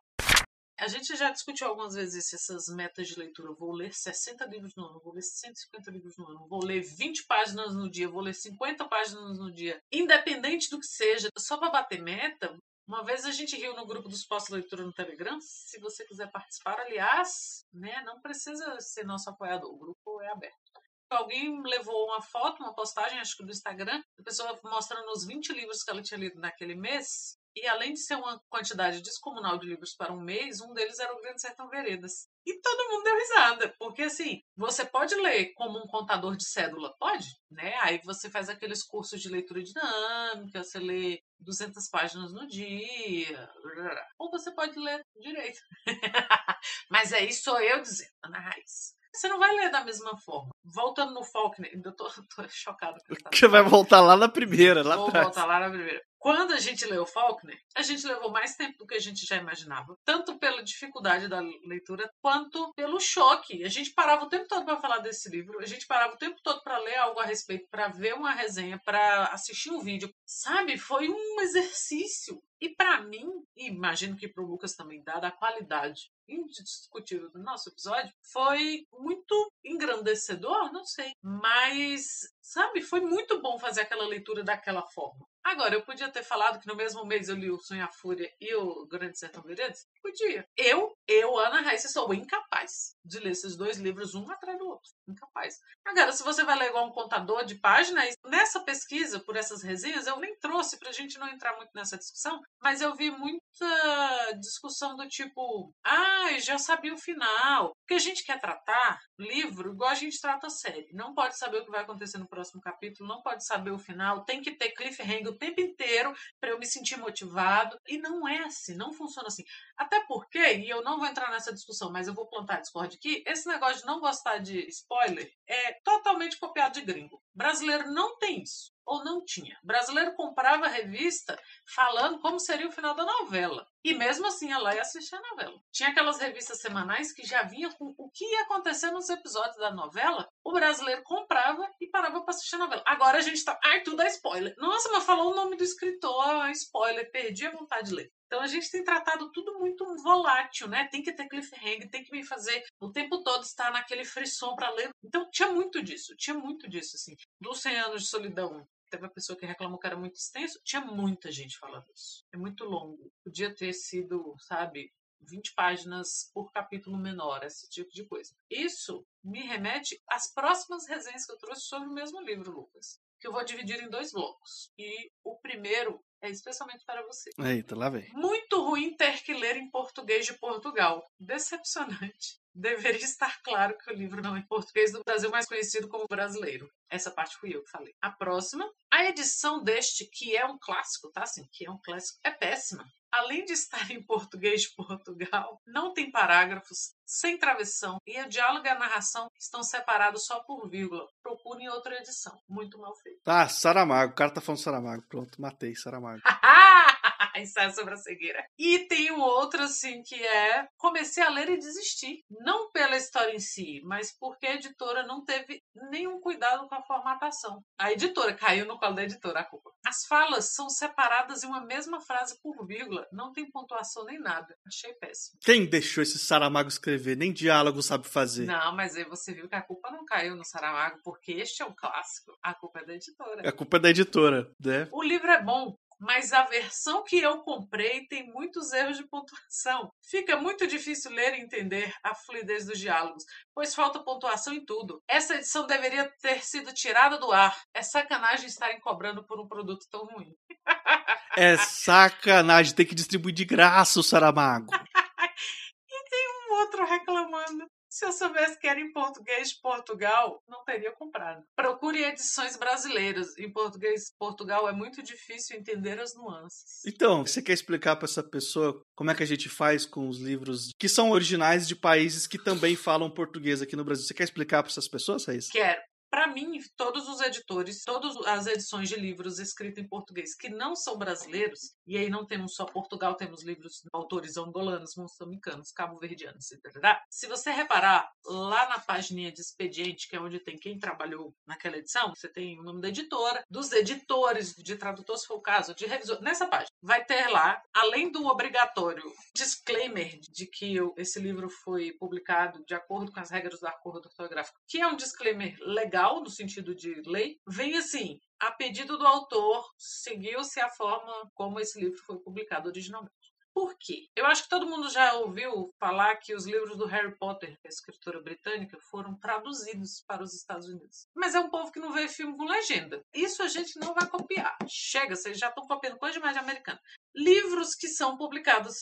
A gente já discutiu algumas vezes essas metas de leitura. Eu vou ler 60 livros no ano, vou ler 150 livros no ano, vou ler 20 páginas no dia, vou ler 50 páginas no dia. Independente do que seja, só para bater meta. Uma vez a gente riu no grupo dos Suposta Leitura no Telegram, se você quiser participar, aliás, né, não precisa ser nosso apoiador, o grupo é aberto. Alguém levou uma foto, uma postagem, acho que do Instagram, a pessoa mostrando os 20 livros que ela tinha lido naquele mês, e além de ser uma quantidade descomunal de livros para um mês, um deles era o Grande Sertão Veredas. E todo mundo deu risada, porque assim, você pode ler como um contador de cédula, pode, né? Aí você faz aqueles cursos de leitura dinâmica, você lê 200 páginas no dia, ou você pode ler direito. Mas aí sou eu dizendo, Ana Raíssa. Você não vai ler da mesma forma. Voltando no Faulkner, ainda tô chocada. Você vai voltar lá na primeira, lá atrás. Vou voltar lá na primeira. Quando a gente leu Faulkner, a gente levou mais tempo do que a gente já imaginava. Tanto pela dificuldade da leitura, quanto pelo choque. A gente parava o tempo todo para falar desse livro. A gente parava o tempo todo para ler algo a respeito, para ver uma resenha, para assistir um vídeo. Sabe? Foi um exercício. E para mim, e imagino que para o Lucas também, dada a qualidade indiscutível do nosso episódio, foi muito engrandecedor, não sei. Mas, sabe, foi muito bom fazer aquela leitura daquela forma. Agora, eu podia ter falado que no mesmo mês eu li O Som e a Fúria e o Grande Sertão Veredas? Podia. Eu, Ana Raíssa, sou incapaz de ler esses dois livros um atrás do outro. Incapaz. Agora, se você vai ler igual um contador de páginas, nessa pesquisa, por essas resenhas, eu nem trouxe pra gente não entrar muito nessa discussão, mas eu vi muita discussão do tipo, eu já sabia o final. Porque a gente quer tratar livro igual a gente trata série. Não pode saber o que vai acontecer no próximo capítulo, não pode saber o final, tem que ter cliffhanger o tempo inteiro para eu me sentir motivado. E não é assim, não funciona assim. Até porque, e eu não vou entrar nessa discussão, mas eu vou plantar a discórdia de que esse negócio de não gostar de spoiler é totalmente copiado de gringo. Brasileiro não tem isso, ou não tinha. Brasileiro comprava a revista falando como seria o final da novela. E mesmo assim, ela ia assistir a novela. Tinha aquelas revistas semanais que já vinha com o que ia acontecer nos episódios da novela. O brasileiro comprava e parava para assistir a novela. Agora a gente tá... Ai, tudo é spoiler. Nossa, mas falou o nome do escritor, spoiler, perdi a vontade de ler. Então a gente tem tratado tudo muito volátil, né? Tem que ter cliffhanger, tem que me fazer o tempo todo estar naquele frisson para ler. Então tinha muito disso, assim. Do 100 anos de solidão, teve uma pessoa que reclamou que era muito extenso, tinha muita gente falando isso. É muito longo. Podia ter sido, sabe, 20 páginas por capítulo menor, esse tipo de coisa. Isso me remete às próximas resenhas que eu trouxe sobre o mesmo livro, Lucas, que eu vou dividir em 2 blocos. E o primeiro é especialmente para você. Eita, lá vem. Muito ruim ter que ler em português de Portugal. Decepcionante. Deveria estar claro que o livro não é em português do Brasil, mais conhecido como brasileiro. Essa parte fui eu que falei. A próxima, a edição deste, que é um clássico, tá? Assim, que é um clássico, é péssima. Além de estar em português de Portugal, não tem parágrafos, sem travessão, e o diálogo e a narração estão separados só por vírgula. Procurem outra edição. Muito mal feito. Ah, Saramago. O cara tá falando Saramago. Pronto, matei Saramago. Ensaio sobre a cegueira. E tem um outro, assim, que é... Comecei a ler e desisti. Não pela história em si, mas porque a editora não teve nenhum cuidado com a formatação. A editora caiu no colo da editora, a culpa. As falas são separadas em uma mesma frase por vírgula. Não tem pontuação nem nada. Achei péssimo. Quem deixou esse Saramago escrever? Nem diálogo sabe fazer. Não, mas aí você viu que a culpa não caiu no Saramago, porque este é um clássico. A culpa é da editora. A culpa é da editora, né? O livro é bom, mas a versão que eu comprei tem muitos erros de pontuação. Fica muito difícil ler e entender a fluidez dos diálogos, pois falta pontuação em tudo. Essa edição deveria ter sido tirada do ar. É sacanagem estarem cobrando por um produto tão ruim. É sacanagem, tem que distribuir de graça o Saramago. E tem um outro reclamando. Se eu soubesse que era em português de Portugal, não teria comprado. Procure edições brasileiras. Em português de Portugal é muito difícil entender as nuances. Então, você quer explicar para essa pessoa como é que a gente faz com os livros que são originais de países que também falam português aqui no Brasil? Você quer explicar para essas pessoas, Raíssa? Quero. Para mim, todos os editores, todas as edições de livros escritos em português que não são brasileiros, e aí não temos só Portugal, temos livros de autores angolanos, moçambicanos, cabo-verdianos, etc. Se você reparar, lá na pagininha de expediente, que é onde tem quem trabalhou naquela edição, você tem o nome da editora, dos editores, de tradutor, se for o caso, de revisor. Nessa página, vai ter lá, além do obrigatório disclaimer de que esse livro foi publicado de acordo com as regras do acordo ortográfico, que é um disclaimer legal, no sentido de lei, vem assim: a pedido do autor, seguiu-se a forma como esse livro foi publicado originalmente. Por quê? Eu acho que todo mundo já ouviu falar que os livros do Harry Potter, que é a escritora britânica, foram traduzidos para os Estados Unidos. Mas é um povo que não vê filme com legenda. Isso a gente não vai copiar. Chega, vocês já estão copiando coisa demais de americano. Livros que são publicados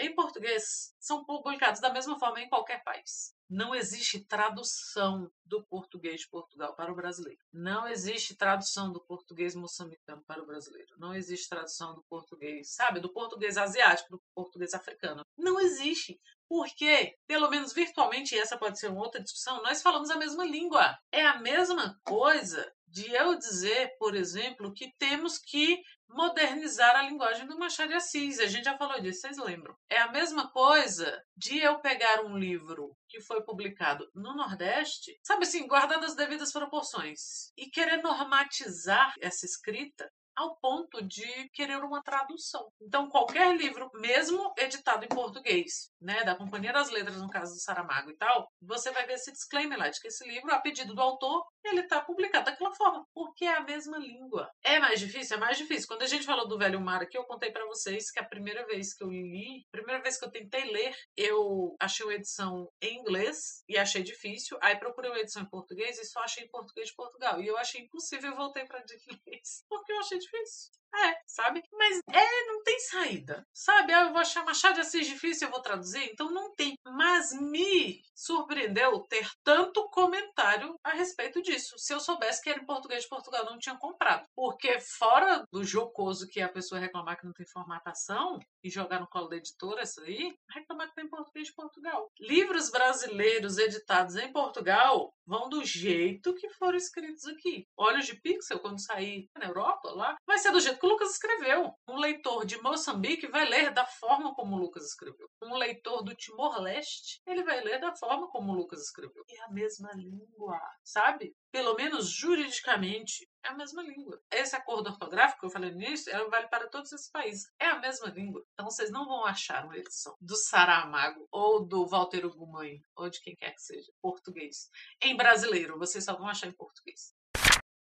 em português são publicados da mesma forma em qualquer país. Não existe tradução do português de Portugal para o brasileiro. Não existe tradução do português moçambicano para o brasileiro. Não existe tradução do português, sabe? Do português asiático, do português africano. Não existe. Porque, pelo menos virtualmente, e essa pode ser uma outra discussão, nós falamos a mesma língua. É a mesma coisa de eu dizer, por exemplo, que temos que modernizar a linguagem do Machado de Assis. A gente já falou disso, vocês lembram? É a mesma coisa de eu pegar um livro que foi publicado no Nordeste, sabe assim, guardando as devidas proporções, e querer normatizar essa escrita ao ponto de querer uma tradução. Então, qualquer livro, mesmo editado em português, né, da Companhia das Letras, no caso do Saramago e tal, você vai ver esse disclaimer lá de que esse livro, a pedido do autor, ele está publicado daquela forma, porque é a mesma língua. É mais difícil? É mais difícil. Quando a gente falou do Velho e o Mar aqui, eu contei para vocês que a primeira vez que eu li, primeira vez que eu tentei ler, eu achei uma edição em inglês e achei difícil, aí procurei uma edição em português e só achei em português de Portugal. E eu achei impossível e voltei para inglês, porque eu achei difícil. É, sabe? Mas não tem saída, sabe? Eu vou achar Machado de Assis difícil, eu vou traduzir, então não tem. Mas me surpreendeu ter tanto comentário a respeito disso. Se eu soubesse que era em português de Portugal, não tinha comprado. Porque fora do jocoso que é a pessoa reclamar que não tem formatação, e jogar no colo da editora essa aí, reclamar que tem português de Portugal. Livros brasileiros editados em Portugal vão do jeito que foram escritos aqui. Olhos de Pixel, quando sair na Europa, lá, vai ser do jeito que o Lucas escreveu. Um leitor de Moçambique vai ler da forma como o Lucas escreveu. Um leitor do Timor-Leste, ele vai ler da forma como o Lucas escreveu. É a mesma língua, sabe? Pelo menos juridicamente, é a mesma língua. Esse acordo ortográfico que eu falei no início, ela vale para todos esses países. É a mesma língua. Então vocês não vão achar uma edição do Saramago ou do Walter Ugumãe, ou de quem quer que seja, português. Em brasileiro, vocês só vão achar em português.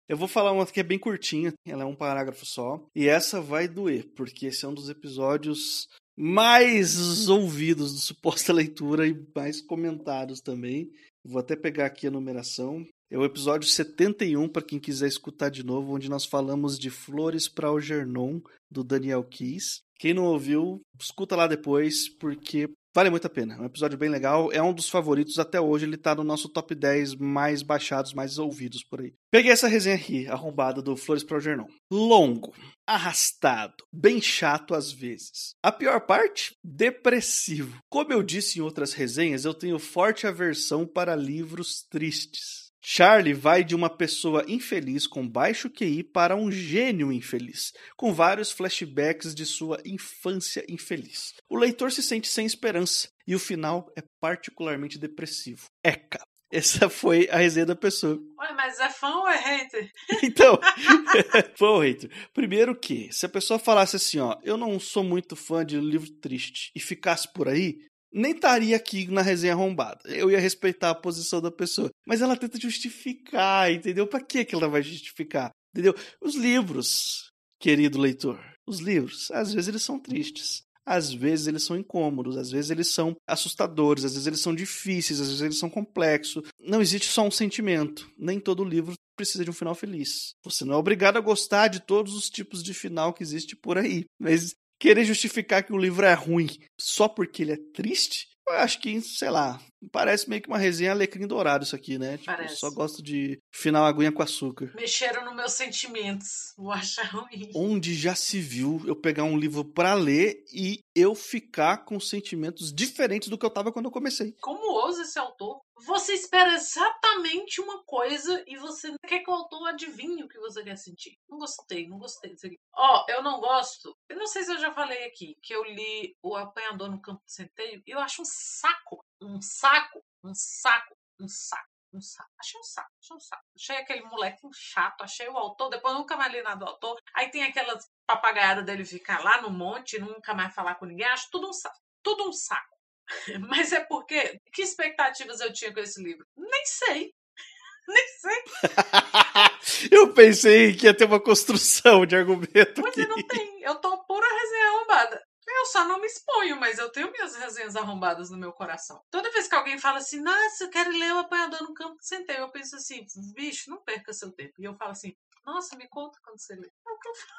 Eu vou falar uma que é bem curtinha, ela é um parágrafo só. E essa vai doer, porque esse é um dos episódios mais ouvidos do Suposta Leitura e mais comentados também. Vou até pegar aqui a numeração. É o episódio 71, para quem quiser escutar de novo, onde nós falamos de Flores para Algernon, do Daniel Keyes. Quem não ouviu, escuta lá depois, porque vale muito a pena. É um episódio bem legal, é um dos favoritos até hoje, ele tá no nosso top 10 mais baixados, mais ouvidos por aí. Peguei essa resenha aqui, arrombada, do Flores para Algernon. Longo, arrastado, bem chato às vezes. A pior parte? Depressivo. Como eu disse em outras resenhas, eu tenho forte aversão para livros tristes. Charlie vai de uma pessoa infeliz com baixo QI para um gênio infeliz, com vários flashbacks de sua infância infeliz. O leitor se sente sem esperança e o final é particularmente depressivo. Eca. Essa foi a resenha da pessoa. Ué, mas é fã ou é hater? Então, fã ou hater? Primeiro que, se a pessoa falasse assim, ó, eu não sou muito fã de livro triste e ficasse por aí, nem estaria aqui na resenha arrombada. Eu ia respeitar a posição da pessoa. Mas ela tenta justificar, entendeu? Pra que ela vai justificar? Entendeu? Os livros, querido leitor, os livros, às vezes eles são tristes. Às vezes eles são incômodos, às vezes eles são assustadores, às vezes eles são difíceis, às vezes eles são complexos. Não existe só um sentimento. Nem todo livro precisa de um final feliz. Você não é obrigado a gostar de todos os tipos de final que existe por aí. Mas querer justificar que o livro é ruim só porque ele é triste? Eu acho que, sei lá, parece meio que uma resenha alecrim dourado isso aqui, né? Tipo, parece. Só gosto de final aguinha com açúcar. Mexeram nos meus sentimentos, vou achar ruim. Onde já se viu eu pegar um livro pra ler e eu ficar com sentimentos diferentes do que eu tava quando eu comecei? Como ousa esse autor? Você espera exatamente uma coisa e você quer que o autor adivinhe o que você quer sentir. Não gostei disso aqui. Ó, eu não gosto. Eu não sei se eu já falei aqui que eu li O Apanhador no Campo de Centeio e eu acho um saco. Um saco. Achei um saco. Achei aquele moleque um chato. Achei o autor. Depois eu nunca mais li nada do autor. Aí tem aquela papagaiada dele ficar lá no monte e nunca mais falar com ninguém. Acho tudo um saco. Mas é porque, que expectativas eu tinha com esse livro? Nem sei. Eu pensei que ia ter uma construção de argumento. Mas não tem. Eu tô pura resenha arrombada. Eu só não me exponho, mas eu tenho minhas resenhas arrombadas no meu coração. Toda vez que alguém fala assim, nossa, eu quero ler O Apanhador no Campo de Centeio, eu penso assim, bicho, não perca seu tempo. E eu falo assim, nossa, me conta quando você lê. É o que eu falo.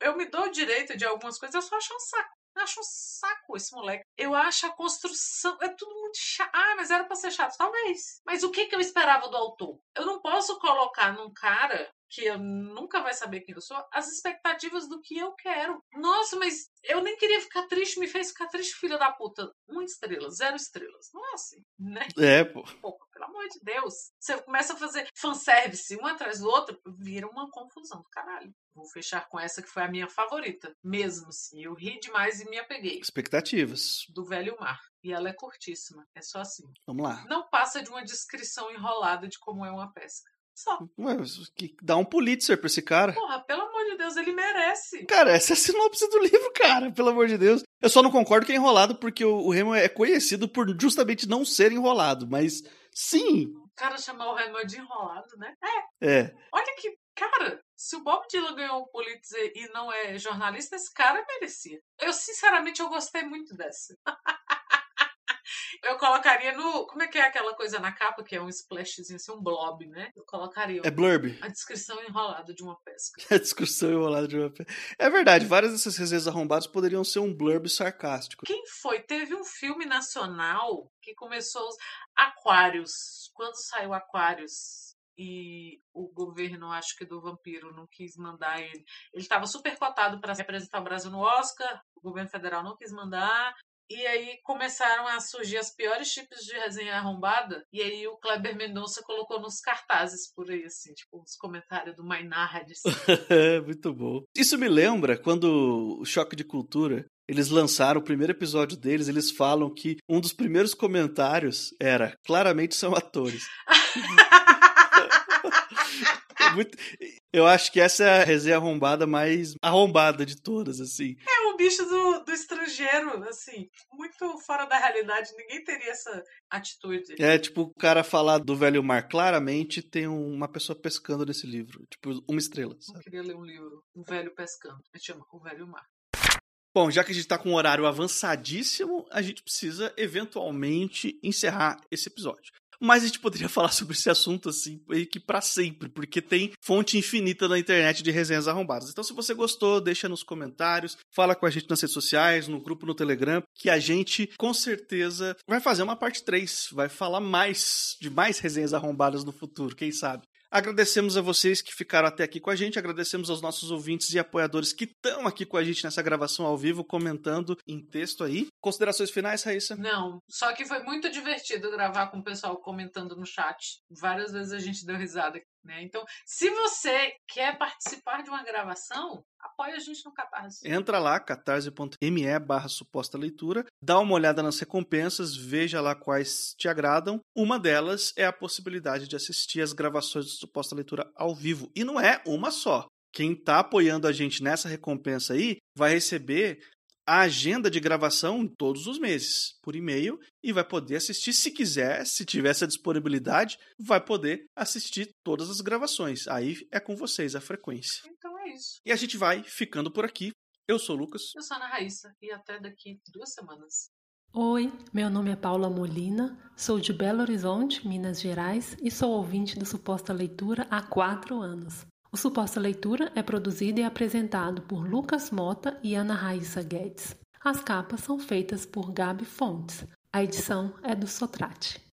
Eu me dou o direito de algumas coisas, eu só acho um saco. Eu acho um saco esse moleque. Eu acho a construção... É tudo muito chato. Ah, mas era pra ser chato. Talvez. Mas o que eu esperava do autor? Eu não posso colocar num cara que eu nunca vai saber quem eu sou as expectativas do que eu quero. Nossa, mas eu nem queria ficar triste. Me fez ficar triste, filha da puta. 1 estrela, 0 estrelas. Não é assim, né? É, pô. Pelo amor de Deus. Você começa a fazer fanservice um atrás do outro, vira uma confusão do caralho. Vou fechar com essa que foi a minha favorita. Mesmo assim, eu ri demais e me apeguei. Expectativas. Do Velho e o Mar. E ela é curtíssima. É só assim. Vamos lá. Não passa de uma descrição enrolada de como é uma pesca. Só. Ué, que dá um Pulitzer pra esse cara. Porra, pelo amor de Deus, ele merece. Cara, essa é a sinopse do livro, cara. Pelo amor de Deus. Eu só não concordo que é enrolado porque o Hemingway é conhecido por justamente não ser enrolado. Mas, sim. O cara chamar o Hemingway de enrolado, né? É. Olha que... Cara, se o Bob Dylan ganhou o Pulitzer e não é jornalista, esse cara merecia. Eu, sinceramente, eu gostei muito dessa. Eu colocaria no... Como é que é aquela coisa na capa, que é um splashzinho, assim, um blob, né? Eu colocaria... É blurb. A descrição enrolada de uma pesca. A descrição enrolada de uma pesca. É verdade, várias dessas resenhas arrombadas poderiam ser um blurb sarcástico. Quem foi? Teve um filme nacional que começou os... Aquarius. Quando saiu Aquarius... e o governo, acho que do Vampiro, não quis mandar ele. Ele estava super cotado para representar o Brasil no Oscar, o governo federal não quis mandar, e aí começaram a surgir as piores tipos de resenha arrombada, e aí o Kleber Mendonça colocou nos cartazes por aí, assim, tipo, os comentários do Maynard. Assim. Muito bom. Isso me lembra quando o Choque de Cultura, eles lançaram o primeiro episódio deles, eles falam que um dos primeiros comentários era, claramente são atores. Eu acho que essa é a resenha arrombada mais arrombada de todas, assim. É, o bicho do estrangeiro, assim, muito fora da realidade, ninguém teria essa atitude. É, tipo, o cara falar do Velho Mar, claramente tem uma pessoa pescando nesse livro, tipo, uma estrela, sabe? Eu queria ler um livro, um velho pescando, eu chamo O Velho Mar. Bom, já que a gente tá com um horário avançadíssimo, a gente precisa, eventualmente, encerrar esse episódio. Mas a gente poderia falar sobre esse assunto assim, que pra sempre, porque tem fonte infinita na internet de resenhas arrombadas. Então, se você gostou, deixa nos comentários, fala com a gente nas redes sociais, no grupo no Telegram, que a gente, com certeza, vai fazer uma parte 3, vai falar mais de mais resenhas arrombadas no futuro, quem sabe. Agradecemos a vocês que ficaram até aqui com a gente, agradecemos aos nossos ouvintes e apoiadores que estão aqui com a gente nessa gravação ao vivo, comentando em texto aí. Considerações finais, Raíssa? Não, só que foi muito divertido gravar com o pessoal comentando no chat. Várias vezes a gente deu risada, né? Então, se você quer participar de uma gravação, apoia a gente no Catarse. Entra lá, catarse.me/suposta leitura, dá uma olhada nas recompensas, veja lá quais te agradam. Uma delas é a possibilidade de assistir as gravações de Suposta Leitura ao vivo. E não é uma só. Quem está apoiando a gente nessa recompensa aí vai receber a agenda de gravação todos os meses, por e-mail, e vai poder assistir, se quiser, se tiver essa disponibilidade, vai poder assistir todas as gravações. Aí é com vocês a frequência. Então é isso. E a gente vai ficando por aqui. Eu sou o Lucas. Eu sou a Ana Raíssa, e até daqui 2 semanas. Oi, meu nome é Paula Molina, sou de Belo Horizonte, Minas Gerais, e sou ouvinte do Suposta Leitura há 4 anos. O Suposta Leitura é produzido e apresentado por Lucas Mota e Anna Raíssa Guedes. As capas são feitas por Gabi Fontes. A edição é do Sotrate.